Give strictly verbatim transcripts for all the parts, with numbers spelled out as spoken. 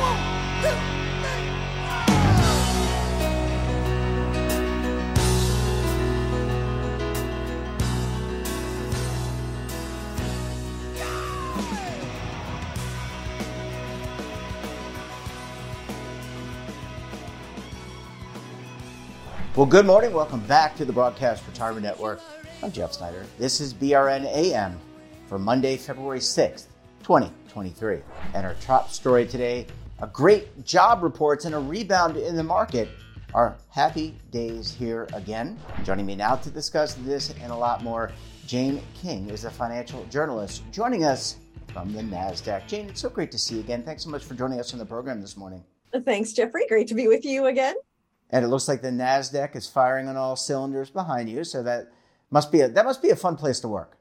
Well, good morning. Welcome back to the Broadcast Retirement Network. I'm Jeff Snyder. This is B R N A M for Monday, February sixth, twenty twenty-three. And our top story today, a great job reports and a rebound in the market are happy days here again. Joining me now to discuss this and a lot more, Jane King is a financial journalist joining us from the NASDAQ. Jane, it's so great to see you again. Thanks so much for joining us on the program this morning. Thanks, Jeffrey. Great to be with you again. And it looks like the NASDAQ is firing on all cylinders behind you. So that must be a, that must be a fun place to work.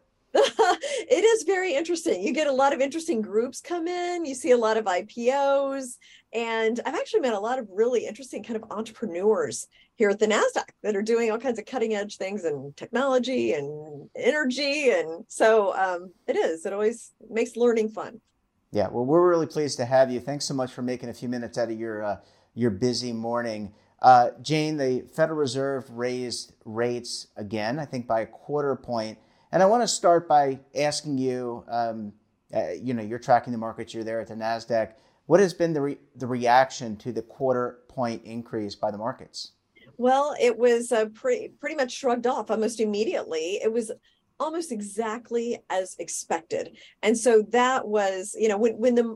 It is very interesting. You get a lot of interesting groups come in. You see a lot of I P Os. And I've actually met a lot of really interesting kind of entrepreneurs here at the NASDAQ that are doing all kinds of cutting edge things in technology and energy. And so um, it is. It always makes learning fun. Yeah. Well, we're really pleased to have you. Thanks so much for making a few minutes out of your uh, your busy morning. Uh, Jane, the Federal Reserve raised rates again, I think by a quarter point. And I want to start by asking you, um, uh, you know, you're tracking the markets, you're there at the NASDAQ. What has been the re- the reaction to the quarter point increase by the markets? Well, it was uh, pre- pretty much shrugged off almost immediately. It was almost exactly as expected. And so that was, you know, when, when the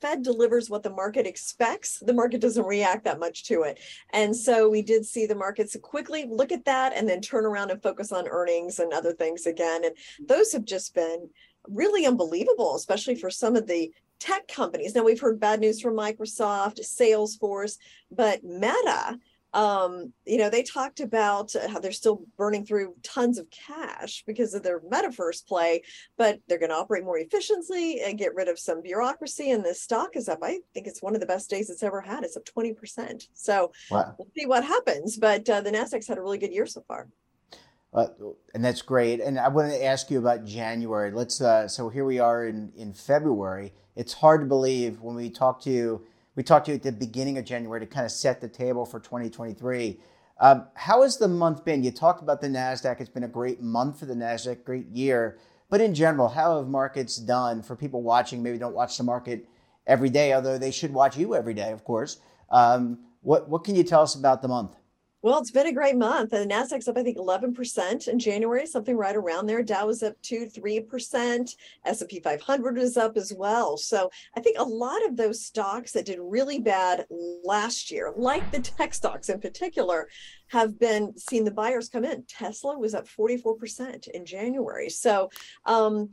Fed delivers what the market expects, the market doesn't react that much to it. And so we did see the markets quickly look at that and then turn around and focus on earnings and other things again. And those have just been really unbelievable, especially for some of the tech companies. Now, we've heard bad news from Microsoft, Salesforce, but Meta, Um, you know, they talked about how they're still burning through tons of cash because of their MetaVerse play, but they're going to operate more efficiently and get rid of some bureaucracy. And the stock is up. I think it's one of the best days it's ever had. It's up twenty percent. So wow. We'll see what happens. But uh, the NASDAQ's had a really good year so far. Uh, and that's great. And I wanted to ask you about January. Let's. Uh, so here we are in, in February. It's hard to believe when we talk to you We talked to you at the beginning of January to kind of set the table for twenty twenty-three. Um, how has the month been? You talked about the NASDAQ. It's been a great month for the NASDAQ, great year. But in general, how have markets done for people watching? Maybe don't watch the market every day, although they should watch you every day, of course. Um, what, what can you tell us about the month? Well, it's been a great month. The NASDAQ's up, I think, eleven percent in January, something right around there. Dow was up two, three percent. S and P five hundred is up as well. So I think a lot of those stocks that did really bad last year, like the tech stocks in particular, have been seeing the buyers come in. Tesla was up forty-four percent in January. So um,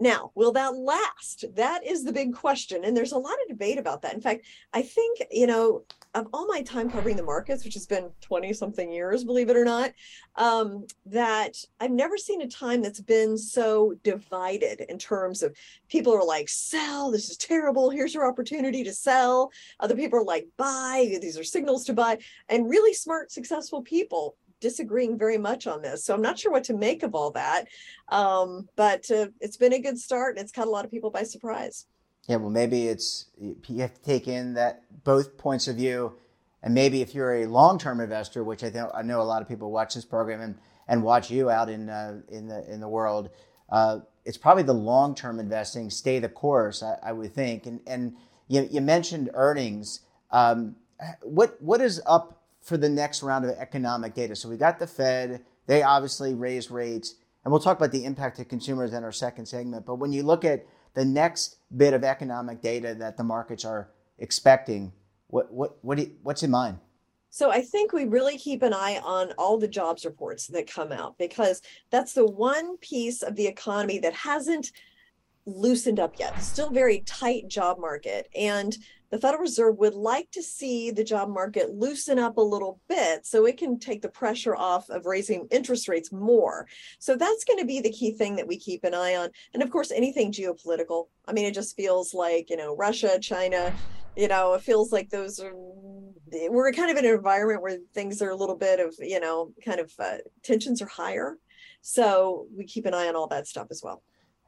now, will that last? That is the big question. And there's a lot of debate about that. In fact, I think, you know, of all my time covering the markets, which has been twenty something years, believe it or not, um, that I've never seen a time that's been so divided in terms of people are like, sell, this is terrible. Here's your opportunity to sell. Other people are like, buy, these are signals to buy. And really smart, successful people disagreeing very much on this. So I'm not sure what to make of all that. Um, but uh, it's been a good start and it's caught a lot of people by surprise. Yeah, well, maybe it's you have to take in that both points of view, and maybe if you're a long-term investor, which I think I know a lot of people watch this program and, and watch you out in uh, in the in the world, uh, it's probably the long-term investing, stay the course, I, I would think. And and you, you mentioned earnings. Um, what what is up for the next round of economic data? So we got the Fed; they obviously raised rates, and we'll talk about the impact to consumers in our second segment. But when you look at the next bit of economic data that the markets are expecting, what what what do, what's in mind? So I think we really keep an eye on all the jobs reports that come out, because that's the one piece of the economy that hasn't loosened up yet. Still very tight job market. And the Federal Reserve would like to see the job market loosen up a little bit so it can take the pressure off of raising interest rates more. So that's going to be the key thing that we keep an eye on. And of course, anything geopolitical. I mean, it just feels like, you know, Russia, China, you know, it feels like those are, we're kind of in an environment where things are a little bit of, you know, kind of uh, tensions are higher. So we keep an eye on all that stuff as well.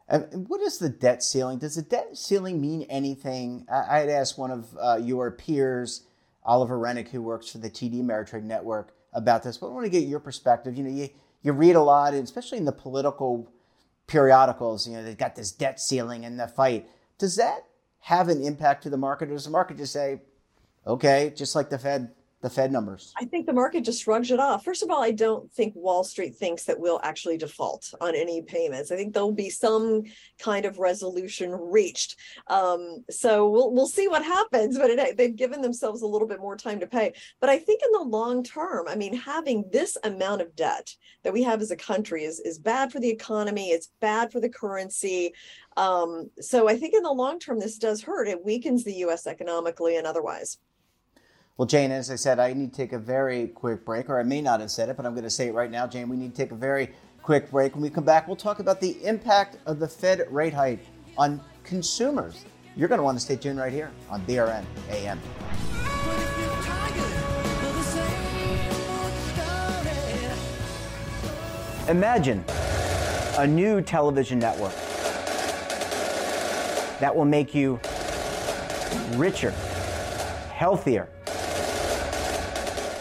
And what is the debt ceiling? Does the debt ceiling mean anything? I had asked one of uh, your peers, Oliver Rennick, who works for the T D Ameritrade Network, about this, but I want to get your perspective. You know, you, you read a lot, and especially in the political periodicals, you know, they've got this debt ceiling in the fight. Does that have an impact to the market, or does the market just say, okay, just like the Fed, the Fed numbers? I think the market just shrugs it off. First of all, I don't think Wall Street thinks that we'll actually default on any payments. I think there'll be some kind of resolution reached. Um, so we'll we'll see what happens, but it, they've given themselves a little bit more time to pay. But I think in the long term, I mean, having this amount of debt that we have as a country is, is bad for the economy. It's bad for the currency. Um, so I think in the long term, this does hurt. It weakens the U S economically and otherwise. Well, Jane, as I said, I need to take a very quick break, or I may not have said it, but I'm going to say it right now. Jane, we need to take a very quick break. When we come back, we'll talk about the impact of the Fed rate hike on consumers. You're going to want to stay tuned right here on B R N A M. Imagine a new television network that will make you richer, healthier,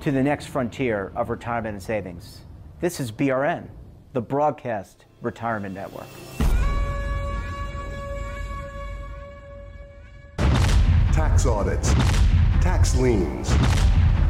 to the next frontier of retirement and savings. This is B R N, the Broadcast Retirement Network. Tax audits, tax liens,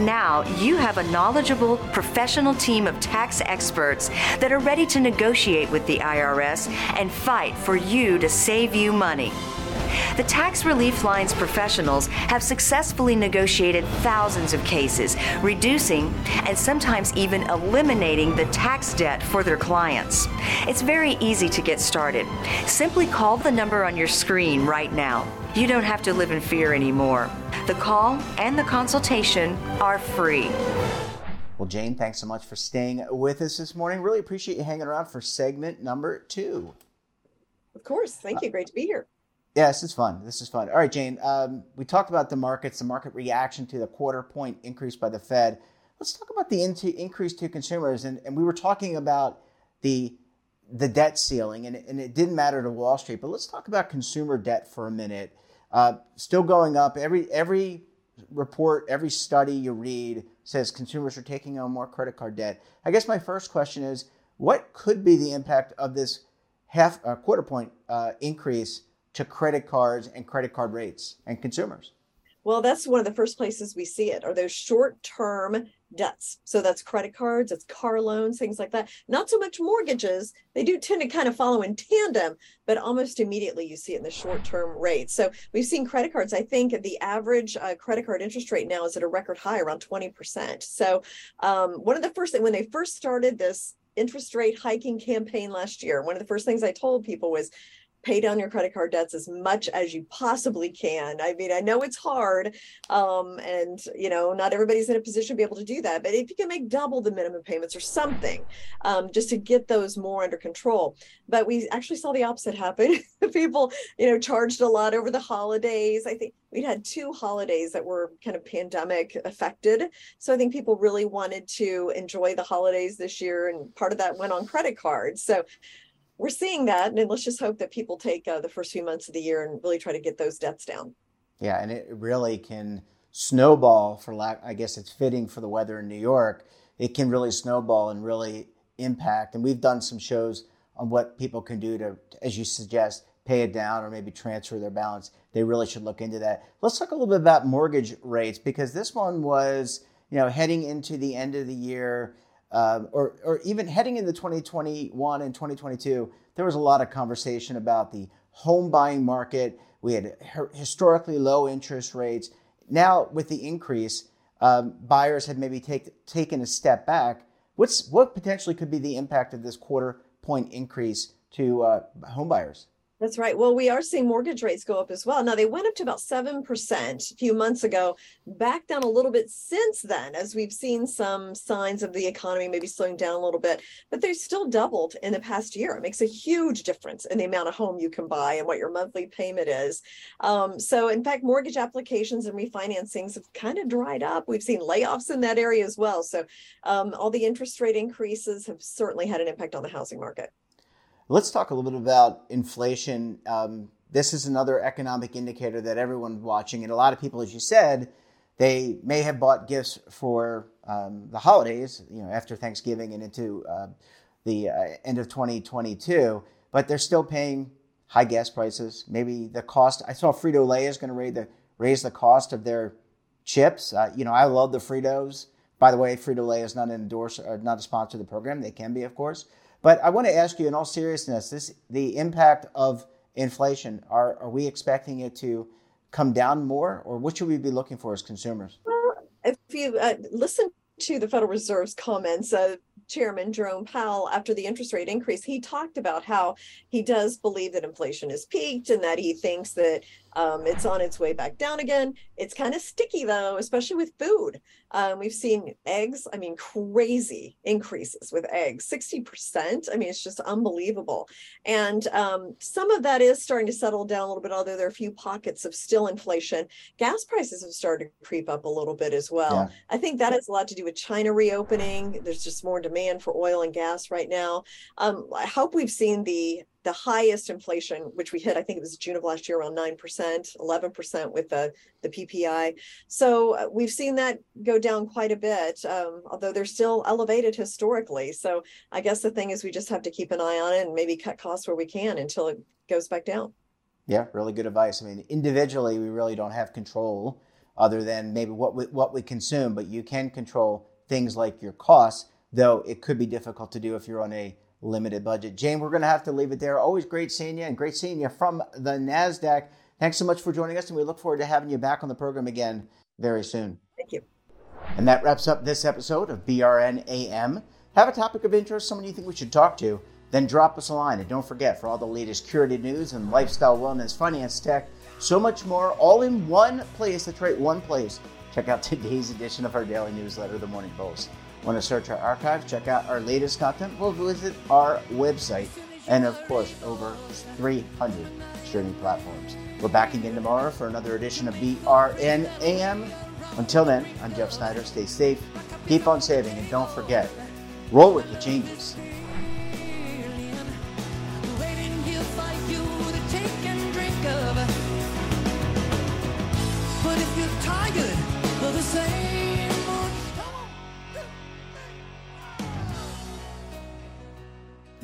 Now you have a knowledgeable, professional team of tax experts that are ready to negotiate with the I R S and fight for you to save you money. The Tax Relief Line's professionals have successfully negotiated thousands of cases, reducing and sometimes even eliminating the tax debt for their clients. It's very easy to get started. Simply call the number on your screen right now. You don't have to live in fear anymore. The call and the consultation are free. Well, Jane, thanks so much for staying with us this morning. Really appreciate you hanging around for segment number two. Of course. Thank you. Great to be here. Yes, it's fun. This is fun. All right, Jane, um, we talked about the markets, the market reaction to the quarter point increase by the Fed. Let's talk about the in- increase to consumers. And, and we were talking about the the debt ceiling, and, and it didn't matter to Wall Street. But let's talk about consumer debt for a minute. Uh, still going up. Every every report, every study you read says consumers are taking on more credit card debt. I guess my first question is, what could be the impact of this half uh, quarter point uh, increase to credit cards and credit card rates and consumers? Well, that's one of the first places we see it are those short-term debts. So that's credit cards, it's car loans, things like that. Not so much mortgages. They do tend to kind of follow in tandem, but almost immediately you see it in the short-term rates. So we've seen credit cards. I think the average uh, credit card interest rate now is at a record high, around twenty percent. So um, one of the first things, when they first started this interest rate hiking campaign last year, one of the first things I told people was, pay down your credit card debts as much as you possibly can. I mean, I know it's hard, um, and you know, not everybody's in a position to be able to do that. But if you can make double the minimum payments or something, um, just to get those more under control. But we actually saw the opposite happen. People, you know, charged a lot over the holidays. I think we'd had two holidays that were kind of pandemic affected. So I think people really wanted to enjoy the holidays this year, and part of that went on credit cards. So we're seeing that, and let's just hope that people take uh, the first few months of the year and really try to get those debts down. Yeah, and it really can snowball for lack, I guess it's fitting for the weather in New York. It can really snowball and really impact. And we've done some shows on what people can do to, as you suggest, pay it down or maybe transfer their balance. They really should look into that. Let's talk a little bit about mortgage rates, because this one was, you know, heading into the end of the year, Uh, or, or even heading into twenty twenty-one and twenty twenty-two, there was a lot of conversation about the home buying market. We had historically low interest rates. Now, with the increase, um, buyers had maybe take, taken a step back. What's what potentially could be the impact of this quarter point increase to uh, home buyers? That's right. Well, we are seeing mortgage rates go up as well. Now, they went up to about seven percent a few months ago, back down a little bit since then, as we've seen some signs of the economy maybe slowing down a little bit, but they still doubled in the past year. It makes a huge difference in the amount of home you can buy and what your monthly payment is. Um, so, in fact, mortgage applications and refinancings have kind of dried up. We've seen layoffs in that area as well. So, um, all the interest rate increases have certainly had an impact on the housing market. Let's talk a little bit about inflation. Um, this is another economic indicator that everyone's watching. And a lot of people, as you said, they may have bought gifts for um, the holidays, you know, after Thanksgiving and into uh, the uh, end of twenty twenty-two, but they're still paying high gas prices. Maybe the cost, I saw Frito-Lay is going to raise the, raise the cost of their chips. Uh, you know, I love the Fritos. By the way, Frito-Lay is not an endorser, or not a sponsor of the program. They can be, of course. But I want to ask you, in all seriousness, this the impact of inflation. Are are we expecting it to come down more, or what should we be looking for as consumers? Well, if you uh, listen to the Federal Reserve's comments, uh, Chairman Jerome Powell, after the interest rate increase, he talked about how he does believe that inflation has peaked and that he thinks that um, it's on its way back down again. It's kind of sticky, though, especially with food. Um, we've seen eggs, I mean, crazy increases with eggs, sixty percent. I mean, it's just unbelievable. And um, some of that is starting to settle down a little bit, although there are a few pockets of still inflation. Gas prices have started to creep up a little bit as well. Yeah. I think that has a lot to do with China reopening. There's just more demand for oil and gas right now. Um, I hope we've seen the the highest inflation, which we hit, I think it was June of last year, around nine percent, eleven percent with the, the P P I. So we've seen that go down quite a bit, um, although they're still elevated historically. So I guess the thing is we just have to keep an eye on it and maybe cut costs where we can until it goes back down. Yeah, really good advice. I mean, individually, we really don't have control other than maybe what we, what we consume, but you can control things like your costs, though it could be difficult to do if you're on a limited budget. Jane, we're going to have to leave it there. Always great seeing you, and great seeing you from the NASDAQ. Thanks so much for joining us, and we look forward to having you back on the program again very soon. Thank you. And that wraps up this episode of B R N A M. Have a topic of interest, someone you think we should talk to? Then drop us a line. And don't forget, for all the latest curated news and lifestyle, wellness, finance, tech, so much more, all in one place. That's right, one place. Check out today's edition of our daily newsletter, The Morning Post. Want to search our archives, check out our latest content? Well, visit our website and of course, over three hundred streaming platforms. We're back again tomorrow for another edition of B R N A M. Until then, I'm Jeff Snyder. Stay safe, keep on saving, and don't forget, roll with the changes.